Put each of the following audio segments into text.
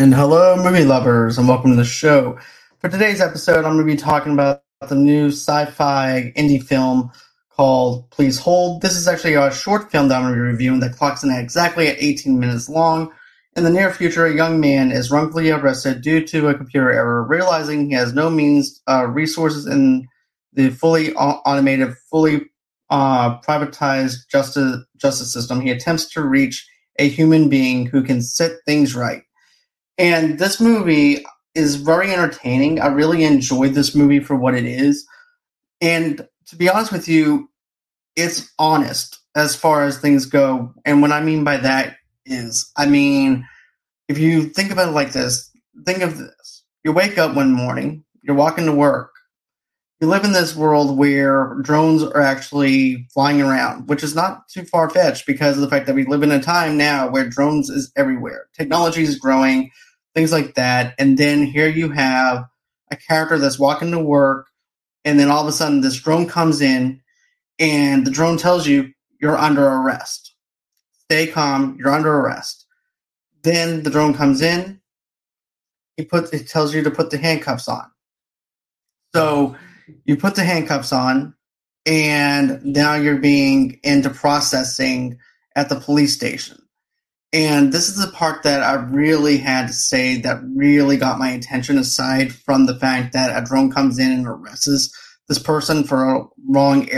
And hello, movie lovers, and welcome to the show. For today's episode, I'm going to be talking about the new sci-fi indie film called Please Hold. This is actually a short film that I'm going to be reviewing that clocks in exactly at 18 minutes long. In the near future, a young man is wrongfully arrested due to a computer error, realizing he has no means, resources in the fully automated, fully privatized justice system. He attempts to reach a human being who can set things right. And this movie is very entertaining. I really enjoyed this movie for what it is. And to be honest with you, it's honest as far as things go. And what I mean by that is, I mean, if you think about it like this, think of this. You wake up one morning, you're walking to work. You live in this world where drones are actually flying around, which is not too far-fetched because of the fact that we live in a time now where drones is everywhere. Technology is growing, things like that. And then here you have a character that's walking to work, and then all of a sudden this drone comes in, and the drone tells you, you're under arrest. Stay calm, you're under arrest. Then the drone comes in, it tells you to put the handcuffs on. So you put the handcuffs on, and now you're being into processing at the police station. And this is the part that I really had to say that really got my attention, aside from the fact that a drone comes in and arrests this person for an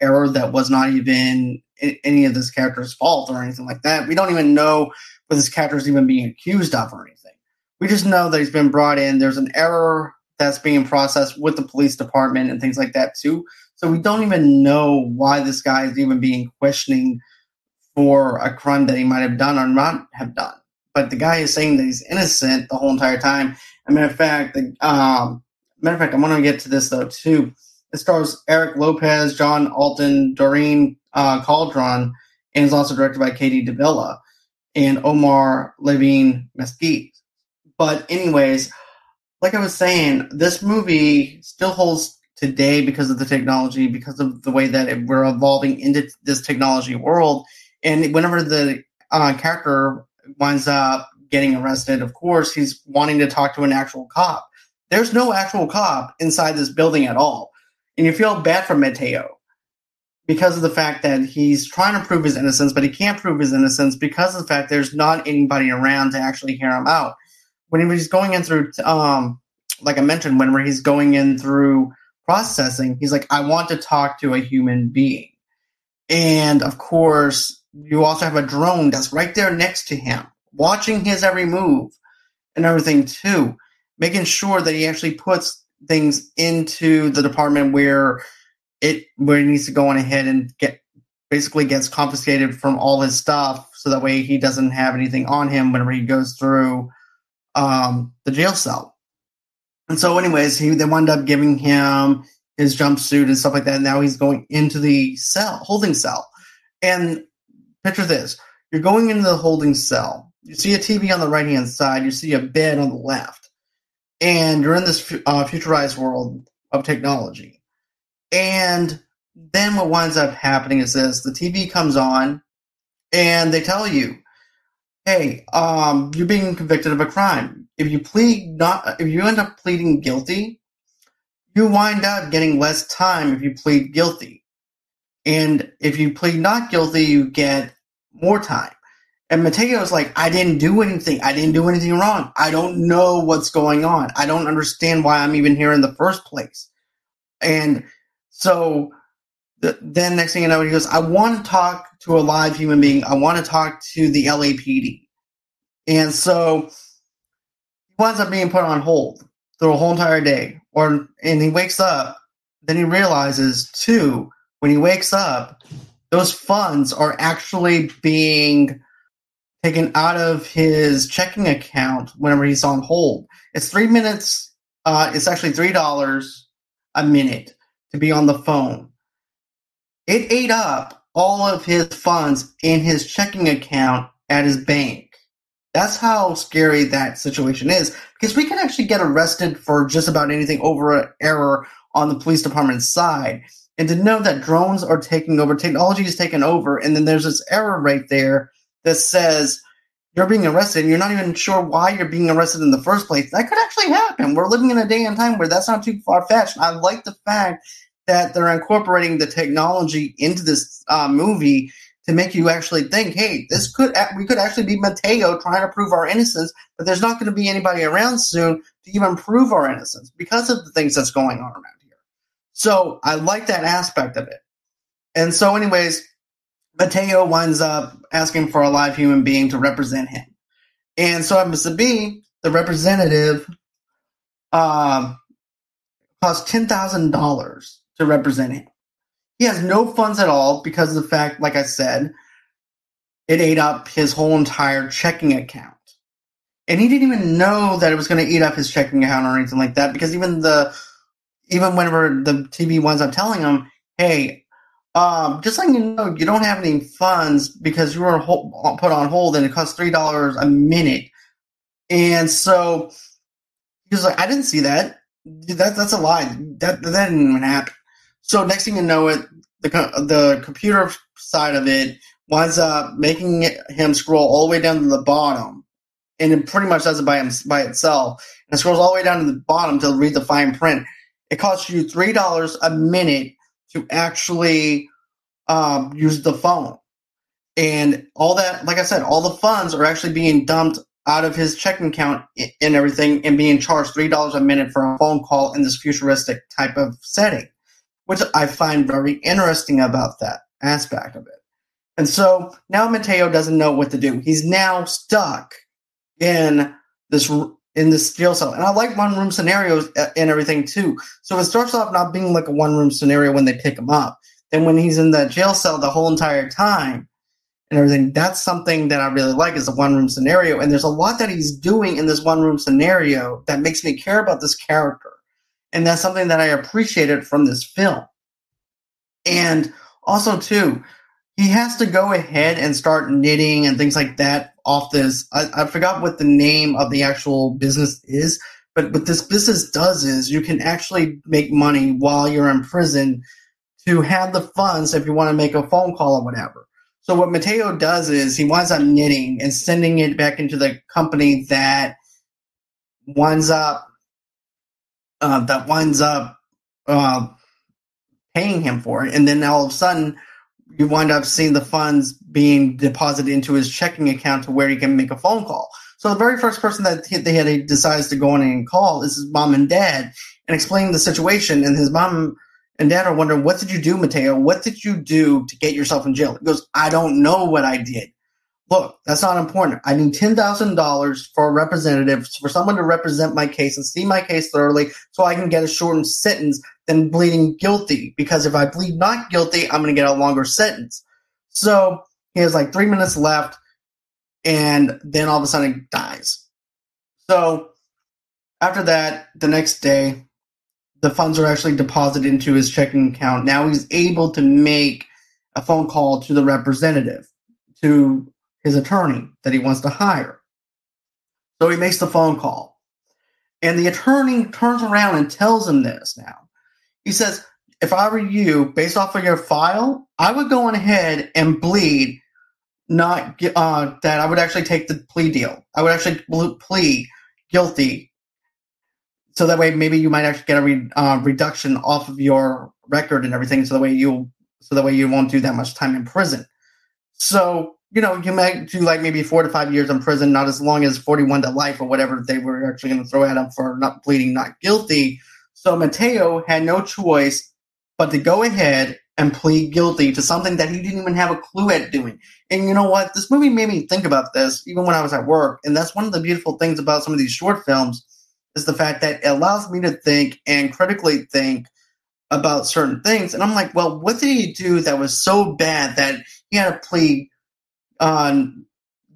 error that was not even any of this character's fault or anything like that. We don't even know what this character is even being accused of or anything. We just know that he's been brought in. There's an error that's being processed with the police department and things like that too. So we don't even know why this guy is even being questioned for a crime that he might have done or not have done. But the guy is saying that he's innocent the whole entire time. As a matter of fact, I want to get to this though too. It stars Eric Lopez, John Alton, Doreen Calderon, and is also directed by Katie de Villa and Omar Levine Mesquite. But anyways, like I was saying, this movie still holds today because of the technology, because of the way that we're evolving into this technology world. And whenever the character winds up getting arrested, of course, he's wanting to talk to an actual cop. There's no actual cop inside this building at all. And you feel bad for Mateo because of the fact that he's trying to prove his innocence, but he can't prove his innocence because of the fact there's not anybody around to actually hear him out. When he's going in through, like I mentioned, whenever he's going in through processing, he's like, I want to talk to a human being. And, of course, you also have a drone that's right there next to him, watching his every move and everything, too, making sure that he actually puts things into the department where it needs to go on ahead and gets confiscated from all his stuff, so that way he doesn't have anything on him whenever he goes through the jail cell. And so anyways, they wound up giving him his jumpsuit and stuff like that. And now he's going into the cell, holding cell. And picture this, you're going into the holding cell. You see a TV on the right-hand side. You see a bed on the left. And you're in this futurized world of technology. And then what winds up happening is this, the TV comes on and they tell you, hey, you're being convicted of a crime. If you end up pleading guilty, you wind up getting less time if you plead guilty. And if you plead not guilty, you get more time. And Mateo's like, I didn't do anything. I didn't do anything wrong. I don't know what's going on. I don't understand why I'm even here in the first place. And so then next thing you know, he goes, I want to talk to a live human being. I want to talk to the LAPD. And so he winds up being put on hold through a whole entire day. And he wakes up. Then he realizes, too, when he wakes up, those funds are actually being taken out of his checking account whenever he's on hold. It's 3 minutes. It's actually $3 a minute to be on the phone. It ate up all of his funds in his checking account at his bank. That's how scary that situation is, because we can actually get arrested for just about anything over an error on the police department's side. And to know that drones are taking over, technology is taking over, and then there's this error right there that says you're being arrested. You're not even sure why you're being arrested in the first place. That could actually happen. We're living in a day and time where that's not too far-fetched. I like the fact that they're incorporating the technology into this movie to make you actually think, hey, we could actually be Mateo trying to prove our innocence, but there's not going to be anybody around soon to even prove our innocence because of the things that's going on around here. So I like that aspect of it. And so anyways, Mateo winds up asking for a live human being to represent him. And so happens to be the representative cost $10,000 to represent him. He has no funds at all because of the fact, like I said, it ate up his whole entire checking account. And he didn't even know that it was going to eat up his checking account or anything like that, because even whenever the TV winds up telling him, hey, just letting you know, you don't have any funds because you were put on hold and it costs $3 a minute. And so he was like, I didn't see that. That's a lie. That didn't even happen. So next thing you know, the computer side of it winds up making him scroll all the way down to the bottom, and it pretty much does it by itself. And it scrolls all the way down to the bottom to read the fine print. It costs you $3 a minute to actually use the phone, and all that. Like I said, all the funds are actually being dumped out of his checking account and everything, and being charged $3 a minute for a phone call in this futuristic type of setting, which I find very interesting about that aspect of it. And so now Mateo doesn't know what to do. He's now stuck in this jail cell. And I like one-room scenarios and everything too. So it starts off not being like a one-room scenario when they pick him up. Then when he's in that jail cell the whole entire time and everything, that's something that I really like is a one-room scenario. And there's a lot that he's doing in this one-room scenario that makes me care about this character. And that's something that I appreciated from this film. And also, too, he has to go ahead and start knitting and things like that off this. I forgot what the name of the actual business is, but what this business does is you can actually make money while you're in prison to have the funds if you want to make a phone call or whatever. So what Mateo does is he winds up knitting and sending it back into the company that winds up paying him for it. And then all of a sudden, you wind up seeing the funds being deposited into his checking account to where he can make a phone call. So the very first person that he decides to go in and call is his mom and dad and explain the situation. And his mom and dad are wondering, what did you do, Mateo? What did you do to get yourself in jail? He goes, I don't know what I did. Look, that's not important. I need $10,000 for a representative, for someone to represent my case and see my case thoroughly so I can get a shortened sentence than pleading guilty. Because if I plead not guilty, I'm going to get a longer sentence. So he has like 3 minutes left, and then all of a sudden he dies. So after that, the next day, the funds are actually deposited into his checking account. Now he's able to make a phone call to the representative, to his attorney that he wants to hire. So he makes the phone call. And the attorney turns around and tells him this now. He says, if I were you, based off of your file, I would go on ahead and plead that I would actually take the plea deal. I would actually plead guilty. So that way maybe you might actually get a reduction off of your record and everything. So that way you won't do that much time in prison. So, you know, you might do like maybe 4 to 5 years in prison, not as long as 41 to life or whatever they were actually going to throw at him for not pleading not guilty. So Mateo had no choice but to go ahead and plead guilty to something that he didn't even have a clue at doing. And you know what? This movie made me think about this even when I was at work. And that's one of the beautiful things about some of these short films is the fact that it allows me to think and critically think about certain things. And I'm like, well, what did he do that was so bad that he had to plead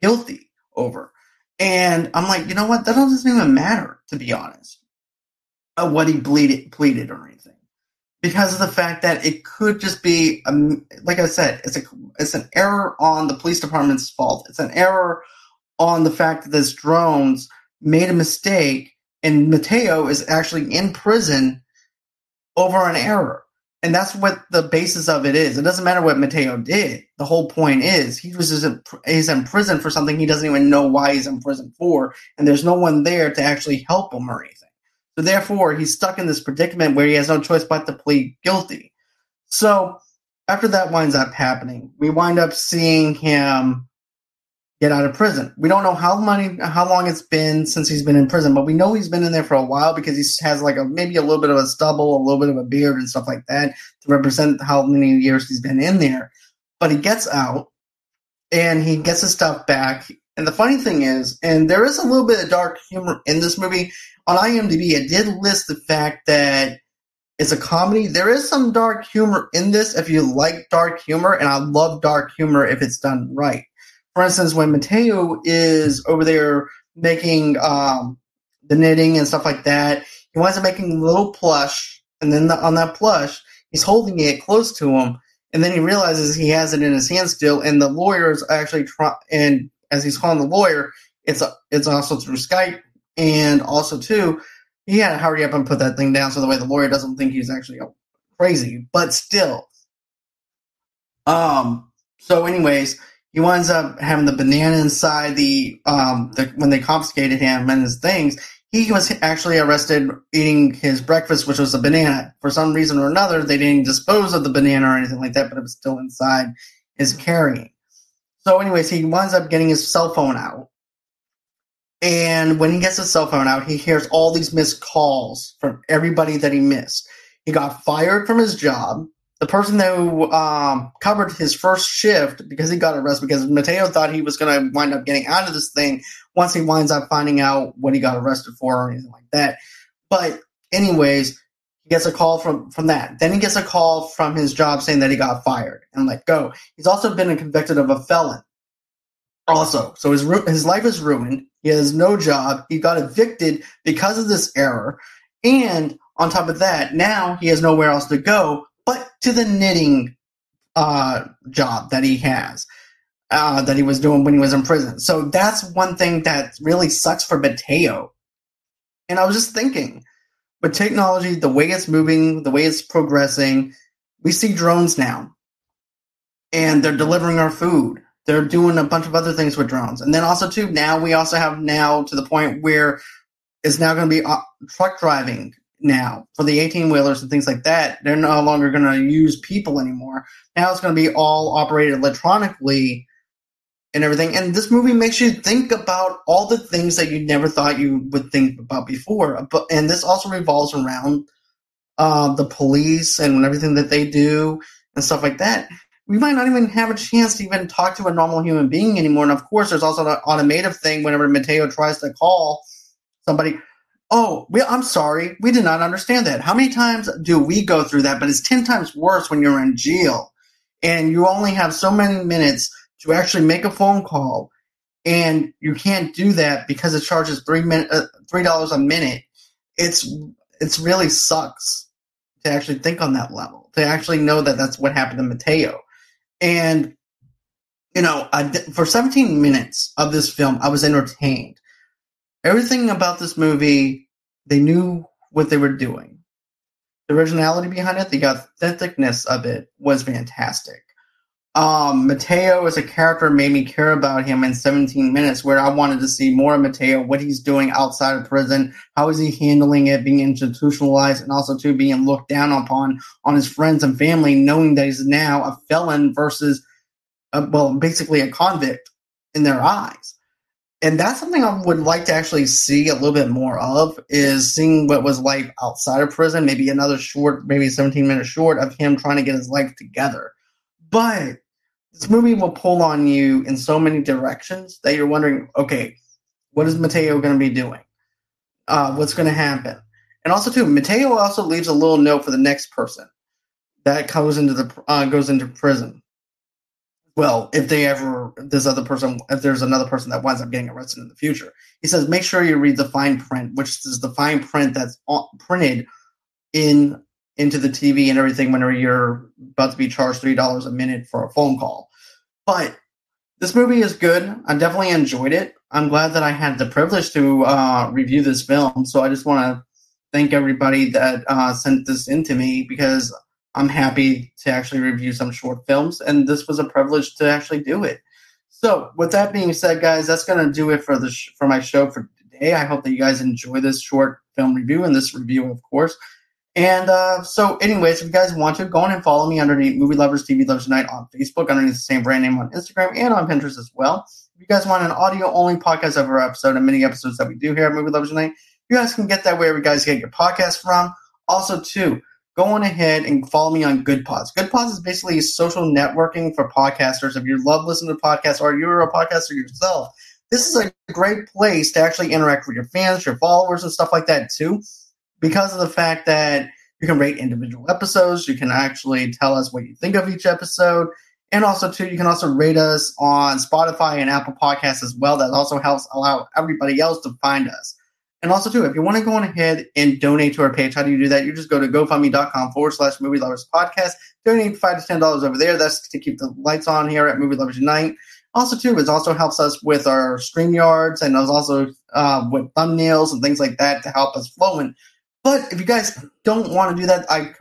guilty over? And I'm like, you know what? That doesn't even matter, to be honest, what he pleaded or anything, because of the fact that it could just be, like I said, it's an error on the police department's fault. It's an error on the fact that this drones made a mistake, and Mateo is actually in prison over an error. And that's what the basis of it is. It doesn't matter what Mateo did. The whole point is he was just he's in prison for something he doesn't even know why he's in prison for, and there's no one there to actually help him or anything. So therefore, he's stuck in this predicament where he has no choice but to plead guilty. So after that winds up happening, we wind up seeing him get out of prison. We don't know how long it's been since he's been in prison, but we know he's been in there for a while because he has like maybe a little bit of a stubble, a little bit of a beard and stuff like that to represent how many years he's been in there. But he gets out and he gets his stuff back. And the funny thing is, and there is a little bit of dark humor in this movie, on IMDb it did list the fact that it's a comedy. There is some dark humor in this if you like dark humor, and I love dark humor if it's done right. For instance, when Mateo is over there making the knitting and stuff like that, he winds up making a little plush, and then on that plush, he's holding it close to him, and then he realizes he has it in his hand still, and the lawyer is actually trying, and as he's calling the lawyer, it's also through Skype, and also, too, he had to hurry up and put that thing down so the way the lawyer doesn't think he's actually crazy, but still. So anyways, he winds up having the banana inside the when they confiscated him and his things. He was actually arrested eating his breakfast, which was a banana. For some reason or another, they didn't dispose of the banana or anything like that, but it was still inside his carrying. So anyways, he winds up getting his cell phone out. And when he gets his cell phone out, he hears all these missed calls from everybody that he missed. He got fired from his job. The person who covered his first shift, because he got arrested, because Mateo thought he was going to wind up getting out of this thing once he winds up finding out what he got arrested for or anything like that. But anyways, he gets a call from that. Then he gets a call from his job saying that he got fired and let go. He's also been convicted of a felon also. So his life is ruined. He has no job. He got evicted because of this error. And on top of that, now he has nowhere else to go but to the knitting job that he has, that he was doing when he was in prison. So that's one thing that really sucks for Mateo. And I was just thinking, with technology, the way it's moving, the way it's progressing, we see drones now. And they're delivering our food. They're doing a bunch of other things with drones. And then also, too, now we also have now to the point where it's now going to be truck driving. Now, for the 18-wheelers and things like that, they're no longer going to use people anymore. Now it's going to be all operated electronically and everything. And this movie makes you think about all the things that you never thought you would think about before. And this also revolves around the police and everything that they do and stuff like that. We might not even have a chance to even talk to a normal human being anymore. And, of course, there's also the automated thing whenever Mateo tries to call somebody – oh, I'm sorry. We did not understand that. How many times do we go through that? But it's 10 times worse when you're in jail and you only have so many minutes to actually make a phone call, and you can't do that because it charges $3 a minute. It's really sucks to actually think on that level, to actually know that that's what happened to Mateo. And, you know, for 17 minutes of this film, I was entertained. Everything about this movie, they knew what they were doing. The originality behind it, the authenticness of it was fantastic. Mateo as a character made me care about him in 17 minutes, where I wanted to see more of Mateo, what he's doing outside of prison, how is he handling it, being institutionalized, and also too being looked down upon on his friends and family, knowing that he's now a felon versus, basically a convict in their eyes. And that's something I would like to actually see a little bit more of, is seeing what was like outside of prison, maybe another short, maybe 17 minutes short of him trying to get his life together. But this movie will pull on you in so many directions that you're wondering, okay, what is Mateo going to be doing? What's going to happen? And also, too, Mateo also leaves a little note for the next person that goes into prison. Well, if there's another person that winds up getting arrested in the future. He says, make sure you read the fine print, which is the fine print that's printed into the TV and everything whenever you're about to be charged $3 a minute for a phone call. But this movie is good. I definitely enjoyed it. I'm glad that I had the privilege to review this film. So I just want to thank everybody that sent this in to me, because I'm happy to actually review some short films, and this was a privilege to actually do it. So with that being said, guys, that's going to do it for the for my show for today. I hope that you guys enjoy this short film review and this review, of course. And so anyways, if you guys want to, go on and follow me underneath Movie Lovers TV Loves Tonight on Facebook, underneath the same brand name on Instagram, and on Pinterest as well. If you guys want an audio-only podcast of our episode and mini episodes that we do here at Movie Lovers Tonight, you guys can get that wherever you guys get your podcast from. Also, too, go on ahead and follow me on Good Pods. Good Pods is basically social networking for podcasters. If you love listening to podcasts or you're a podcaster yourself, this is a great place to actually interact with your fans, your followers, and stuff like that, too. Because of the fact that you can rate individual episodes, you can actually tell us what you think of each episode. And also, too, you can also rate us on Spotify and Apple Podcasts as well. That also helps allow everybody else to find us. And also, too, if you want to go on ahead and donate to our page, how do you do that? You just go to GoFundMe.com/Movie Lovers Podcast. Donate $5 to $10 over there. That's to keep the lights on here at Movie Lovers Unite. Also, too, it also helps us with our StreamYards and also with thumbnails and things like that to help us flowing. But if you guys don't want to do that, I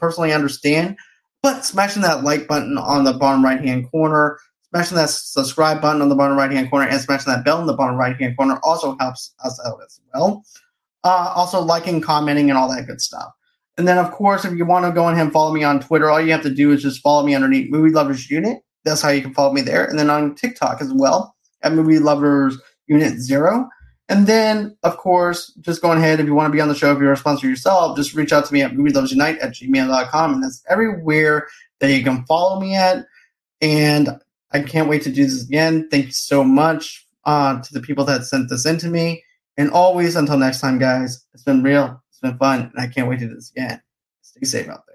personally understand. But smashing that like button on the bottom right-hand corner, smashing that subscribe button on the bottom right-hand corner, and smashing that bell in the bottom right-hand corner also helps us out as well. Also liking, commenting, and all that good stuff. And then, of course, if you want to go on and follow me on Twitter, all you have to do is just follow me underneath Movie Lovers Unit. That's how you can follow me there. And then on TikTok as well, at Movie Lovers Unit 0. And then, of course, just go ahead, if you want to be on the show, if you're a sponsor yourself, just reach out to me at movielovesunite@gmail.com. And that's everywhere that you can follow me at. And I can't wait to do this again. Thank you so much to the people that sent this in to me. And always, until next time, guys, it's been real. It's been fun. And I can't wait to do this again. Stay safe out there.